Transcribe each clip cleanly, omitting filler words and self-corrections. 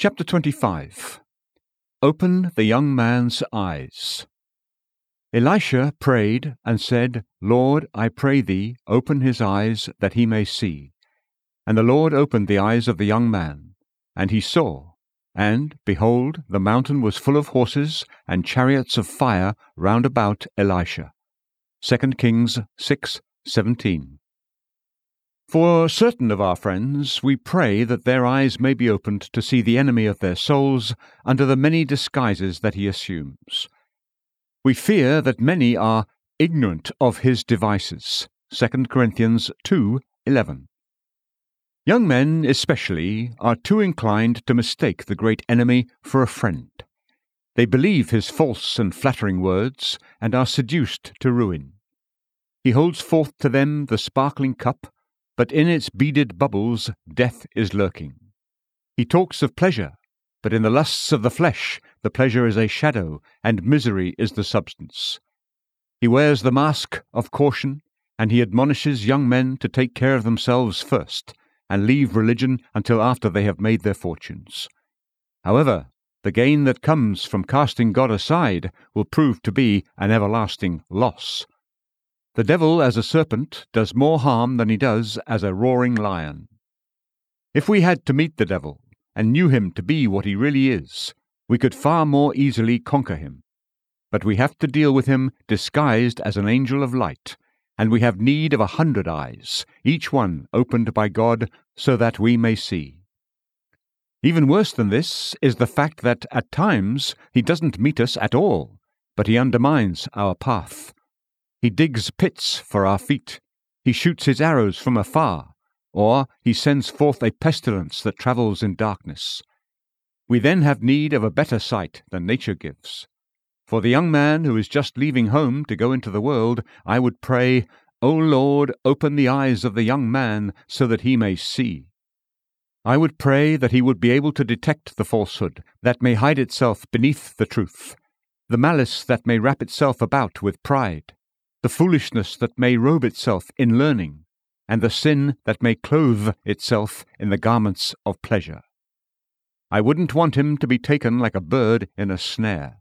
Chapter 25. Open the young man's eyes. Elisha prayed and said, Lord, I pray thee, open his eyes, that he may see. And the Lord opened the eyes of the young man, and he saw. And, behold, the mountain was full of horses and chariots of fire round about Elisha. 2 Kings 6:17. For certain of our friends, we pray that their eyes may be opened to see the enemy of their souls under the many disguises that he assumes. We fear that many are ignorant of his devices. 2 Corinthians 2:11. Young men, especially, are too inclined to mistake the great enemy for a friend. They believe his false and flattering words, and are seduced to ruin. He holds forth to them the sparkling cup, but in its beaded bubbles death is lurking. He talks of pleasure, but in the lusts of the flesh the pleasure is a shadow, and misery is the substance. He wears the mask of caution, and he admonishes young men to take care of themselves first, and leave religion until after they have made their fortunes. However, the gain that comes from casting God aside will prove to be an everlasting loss. The devil, as a serpent, does more harm than he does as a roaring lion. If we had to meet the devil, and knew him to be what he really is, we could far more easily conquer him. But we have to deal with him disguised as an angel of light, and we have need of 100 eyes, each one opened by God, so that we may see. Even worse than this is the fact that, at times, he doesn't meet us at all, but he undermines our path. He digs pits for our feet, he shoots his arrows from afar, or he sends forth a pestilence that travels in darkness. We then have need of a better sight than nature gives. For the young man who is just leaving home to go into the world, I would pray, O Lord, open the eyes of the young man so that he may see. I would pray that he would be able to detect the falsehood that may hide itself beneath the truth, the malice that may wrap itself about with pride, the foolishness that may robe itself in learning, and the sin that may clothe itself in the garments of pleasure. I wouldn't want him to be taken like a bird in a snare.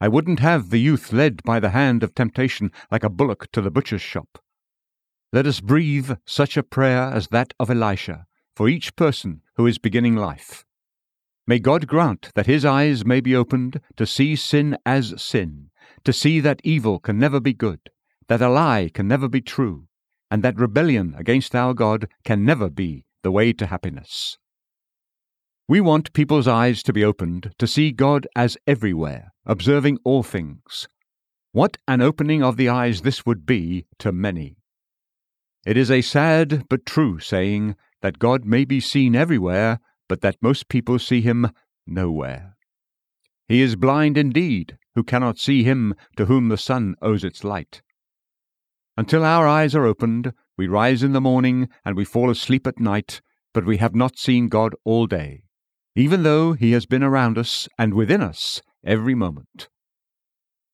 I wouldn't have the youth led by the hand of temptation like a bullock to the butcher's shop. Let us breathe such a prayer as that of Elisha for each person who is beginning life. May God grant that his eyes may be opened to see sin as sin, to see that evil can never be good, that a lie can never be true, and that rebellion against our God can never be the way to happiness. We want people's eyes to be opened to see God as everywhere, observing all things. What an opening of the eyes this would be to many! It is a sad but true saying that God may be seen everywhere, but that most people see him nowhere. He is blind indeed who cannot see him to whom the sun owes its light. Until our eyes are opened, we rise in the morning and we fall asleep at night, but we have not seen God all day, even though he has been around us and within us every moment.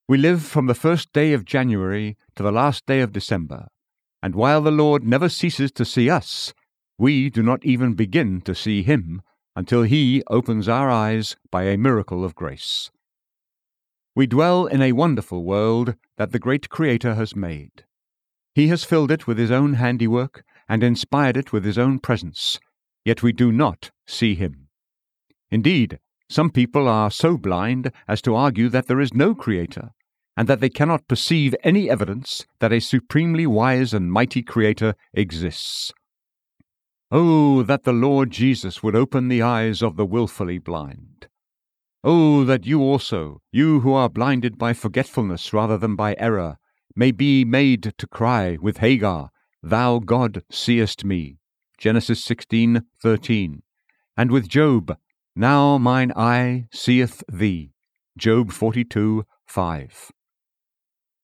We live from the first day of January to the last day of December, and while the Lord never ceases to see us, we do not even begin to see him until he opens our eyes by a miracle of grace. We dwell in a wonderful world that the great Creator has made. He has filled it with his own handiwork and inspired it with his own presence, yet we do not see him. Indeed, some people are so blind as to argue that there is no Creator, and that they cannot perceive any evidence that a supremely wise and mighty Creator exists. Oh, that the Lord Jesus would open the eyes of the willfully blind! Oh, that you also, you who are blinded by forgetfulness rather than by error, may be made to cry with Hagar, Thou, God, seest me, Genesis 16:13, and with Job, Now mine eye seeth thee, Job 42:5.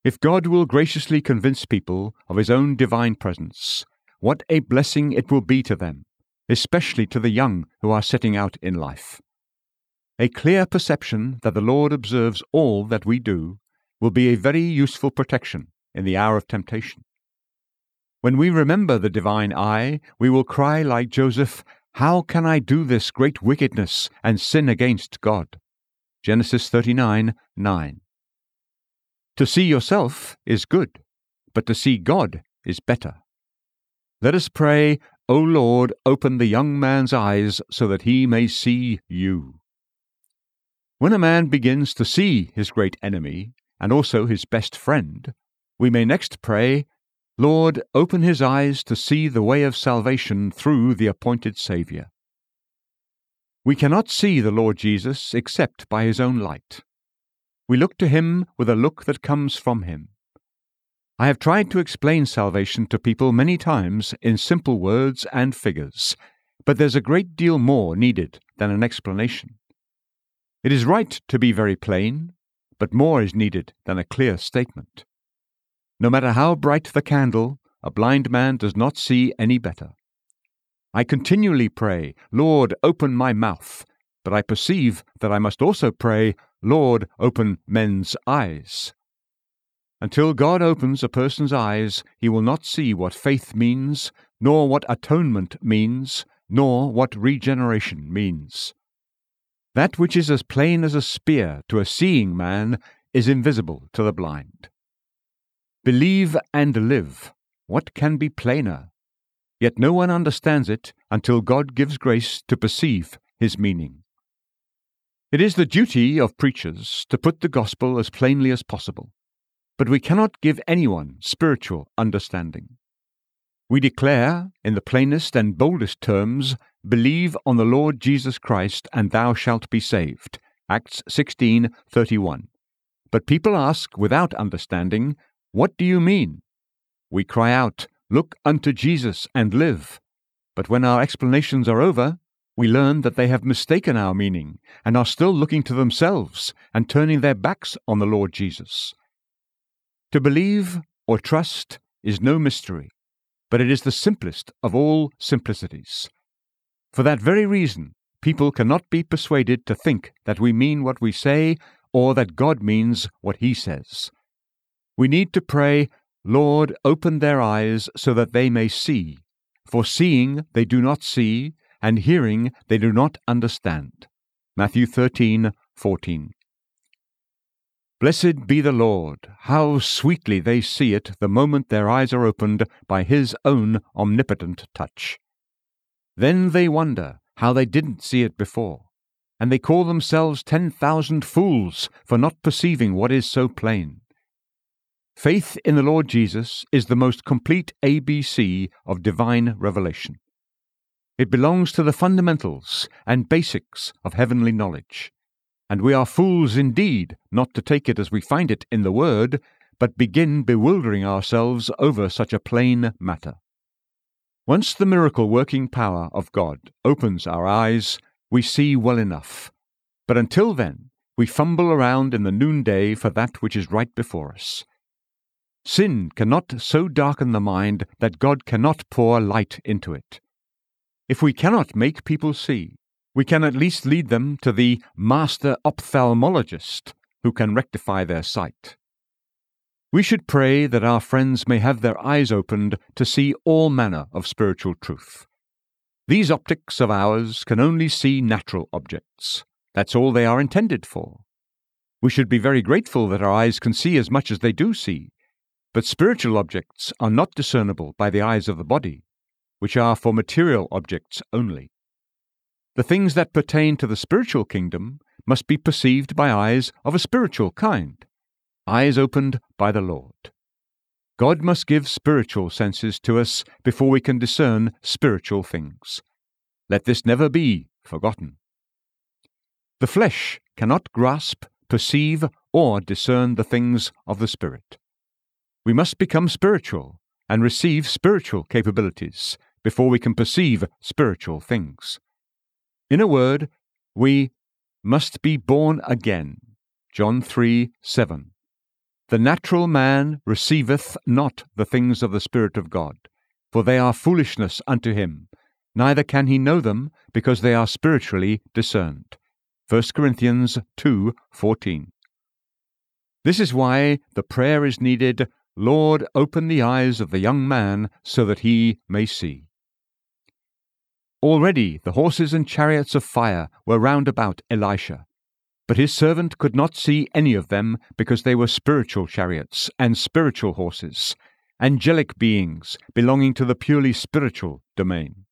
If God will graciously convince people of his own divine presence, what a blessing it will be to them, especially to the young who are setting out in life. A clear perception that the Lord observes all that we do will be a very useful protection in the hour of temptation. When we remember the divine eye, we will cry like Joseph, How can I do this great wickedness and sin against God? Genesis 39:9. To see yourself is good, but to see God is better. Let us pray, O Lord, open the young man's eyes so that he may see you. When a man begins to see his great enemy, and also his best friend, we may next pray, Lord, open his eyes to see the way of salvation through the appointed Saviour. We cannot see the Lord Jesus except by his own light. We look to him with a look that comes from him. I have tried to explain salvation to people many times in simple words and figures, but there's a great deal more needed than an explanation. It is right to be very plain, but more is needed than a clear statement. No matter how bright the candle, a blind man does not see any better. I continually pray, Lord, open my mouth, but I perceive that I must also pray, Lord, open men's eyes. Until God opens a person's eyes, he will not see what faith means, nor what atonement means, nor what regeneration means. That which is as plain as a spear to a seeing man is invisible to the blind. Believe and live. What can be plainer? Yet no one understands it until God gives grace to perceive his meaning. It is the duty of preachers to put the gospel as plainly as possible. But we cannot give anyone spiritual understanding. We declare, in the plainest and boldest terms, believe on the Lord Jesus Christ and thou shalt be saved. Acts 16:31. But people ask, without understanding, what do you mean? We cry out, look unto Jesus and live. But when our explanations are over, we learn that they have mistaken our meaning and are still looking to themselves and turning their backs on the Lord Jesus. To believe or trust is no mystery, but it is the simplest of all simplicities. For that very reason, people cannot be persuaded to think that we mean what we say or that God means what he says. We need to pray, Lord, open their eyes so that they may see, for seeing they do not see, and hearing they do not understand. Matthew 13:14. Blessed be the Lord, how sweetly they see it the moment their eyes are opened by his own omnipotent touch. Then they wonder how they didn't see it before, and they call themselves 10,000 fools for not perceiving what is so plain. Faith in the Lord Jesus is the most complete ABC of divine revelation. It belongs to the fundamentals and basics of heavenly knowledge. And we are fools indeed not to take it as we find it in the Word, but begin bewildering ourselves over such a plain matter. Once the miracle-working power of God opens our eyes, we see well enough. But until then, we fumble around in the noonday for that which is right before us. Sin cannot so darken the mind that God cannot pour light into it. If we cannot make people see, we can at least lead them to the master ophthalmologist who can rectify their sight. We should pray that our friends may have their eyes opened to see all manner of spiritual truth. These optics of ours can only see natural objects. That's all they are intended for. We should be very grateful that our eyes can see as much as they do see, but spiritual objects are not discernible by the eyes of the body, which are for material objects only. The things that pertain to the spiritual kingdom must be perceived by eyes of a spiritual kind, eyes opened by the Lord. God must give spiritual senses to us before we can discern spiritual things. Let this never be forgotten. The flesh cannot grasp, perceive, or discern the things of the Spirit. We must become spiritual and receive spiritual capabilities before we can perceive spiritual things. In a word, we must be born again. John 3:7. The natural man receiveth not the things of the Spirit of God, for they are foolishness unto him, neither can he know them, because they are spiritually discerned. 1 Corinthians 2:14. This is why the prayer is needed, Lord, open the eyes of the young man so that he may see. Already the horses and chariots of fire were round about Elisha, but his servant could not see any of them because they were spiritual chariots and spiritual horses, angelic beings belonging to the purely spiritual domain.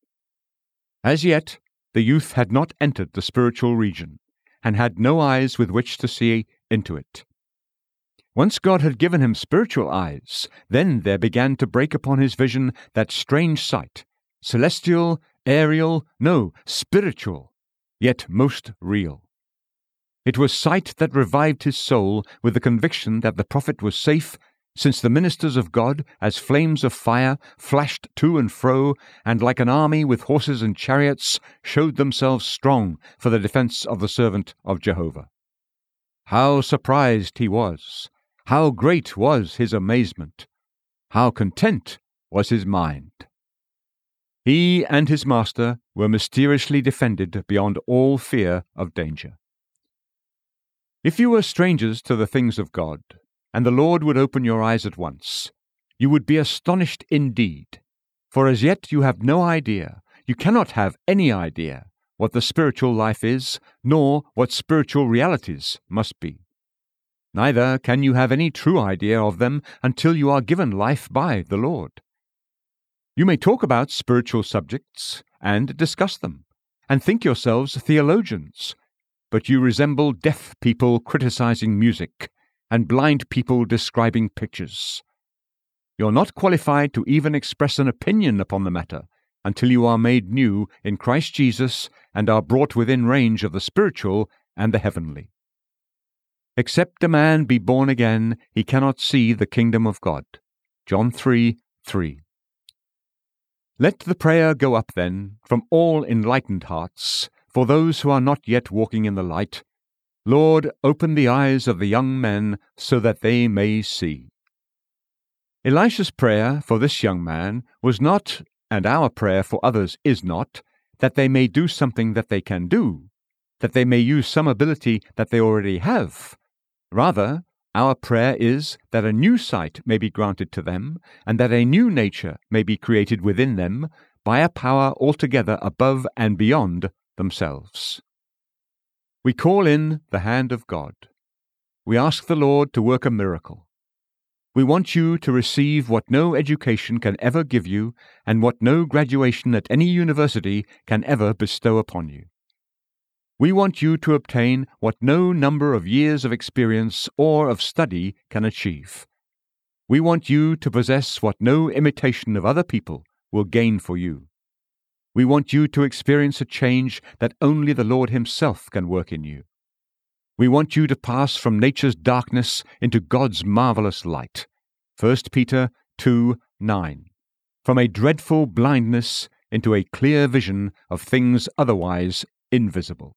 As yet, the youth had not entered the spiritual region and had no eyes with which to see into it. Once God had given him spiritual eyes, then there began to break upon his vision that strange sight, celestial, aerial, no, spiritual, yet most real. It was sight that revived his soul with the conviction that the prophet was safe, since the ministers of God, as flames of fire, flashed to and fro, and like an army with horses and chariots, showed themselves strong for the defense of the servant of Jehovah. How surprised he was! How great was his amazement! How content was his mind! He and his master were mysteriously defended beyond all fear of danger. If you were strangers to the things of God, and the Lord would open your eyes at once, you would be astonished indeed, for as yet you have no idea, you cannot have any idea, what the spiritual life is, nor what spiritual realities must be. Neither can you have any true idea of them until you are given life by the Lord. You may talk about spiritual subjects and discuss them, and think yourselves theologians, but you resemble deaf people criticizing music and blind people describing pictures. You're not qualified to even express an opinion upon the matter until you are made new in Christ Jesus and are brought within range of the spiritual and the heavenly. Except a man be born again, he cannot see the kingdom of God. John 3:3. Let the prayer go up, then, from all enlightened hearts, for those who are not yet walking in the light. Lord, open the eyes of the young men, so that they may see. Elisha's prayer for this young man was not, and our prayer for others is not, that they may do something that they can do, that they may use some ability that they already have. Rather, our prayer is that a new sight may be granted to them, and that a new nature may be created within them by a power altogether above and beyond themselves. We call in the hand of God. We ask the Lord to work a miracle. We want you to receive what no education can ever give you and what no graduation at any university can ever bestow upon you. We want you to obtain what no number of years of experience or of study can achieve. We want you to possess what no imitation of other people will gain for you. We want you to experience a change that only the Lord Himself can work in you. We want you to pass from nature's darkness into God's marvelous light. 1 Peter 2:9. From a dreadful blindness into a clear vision of things otherwise invisible.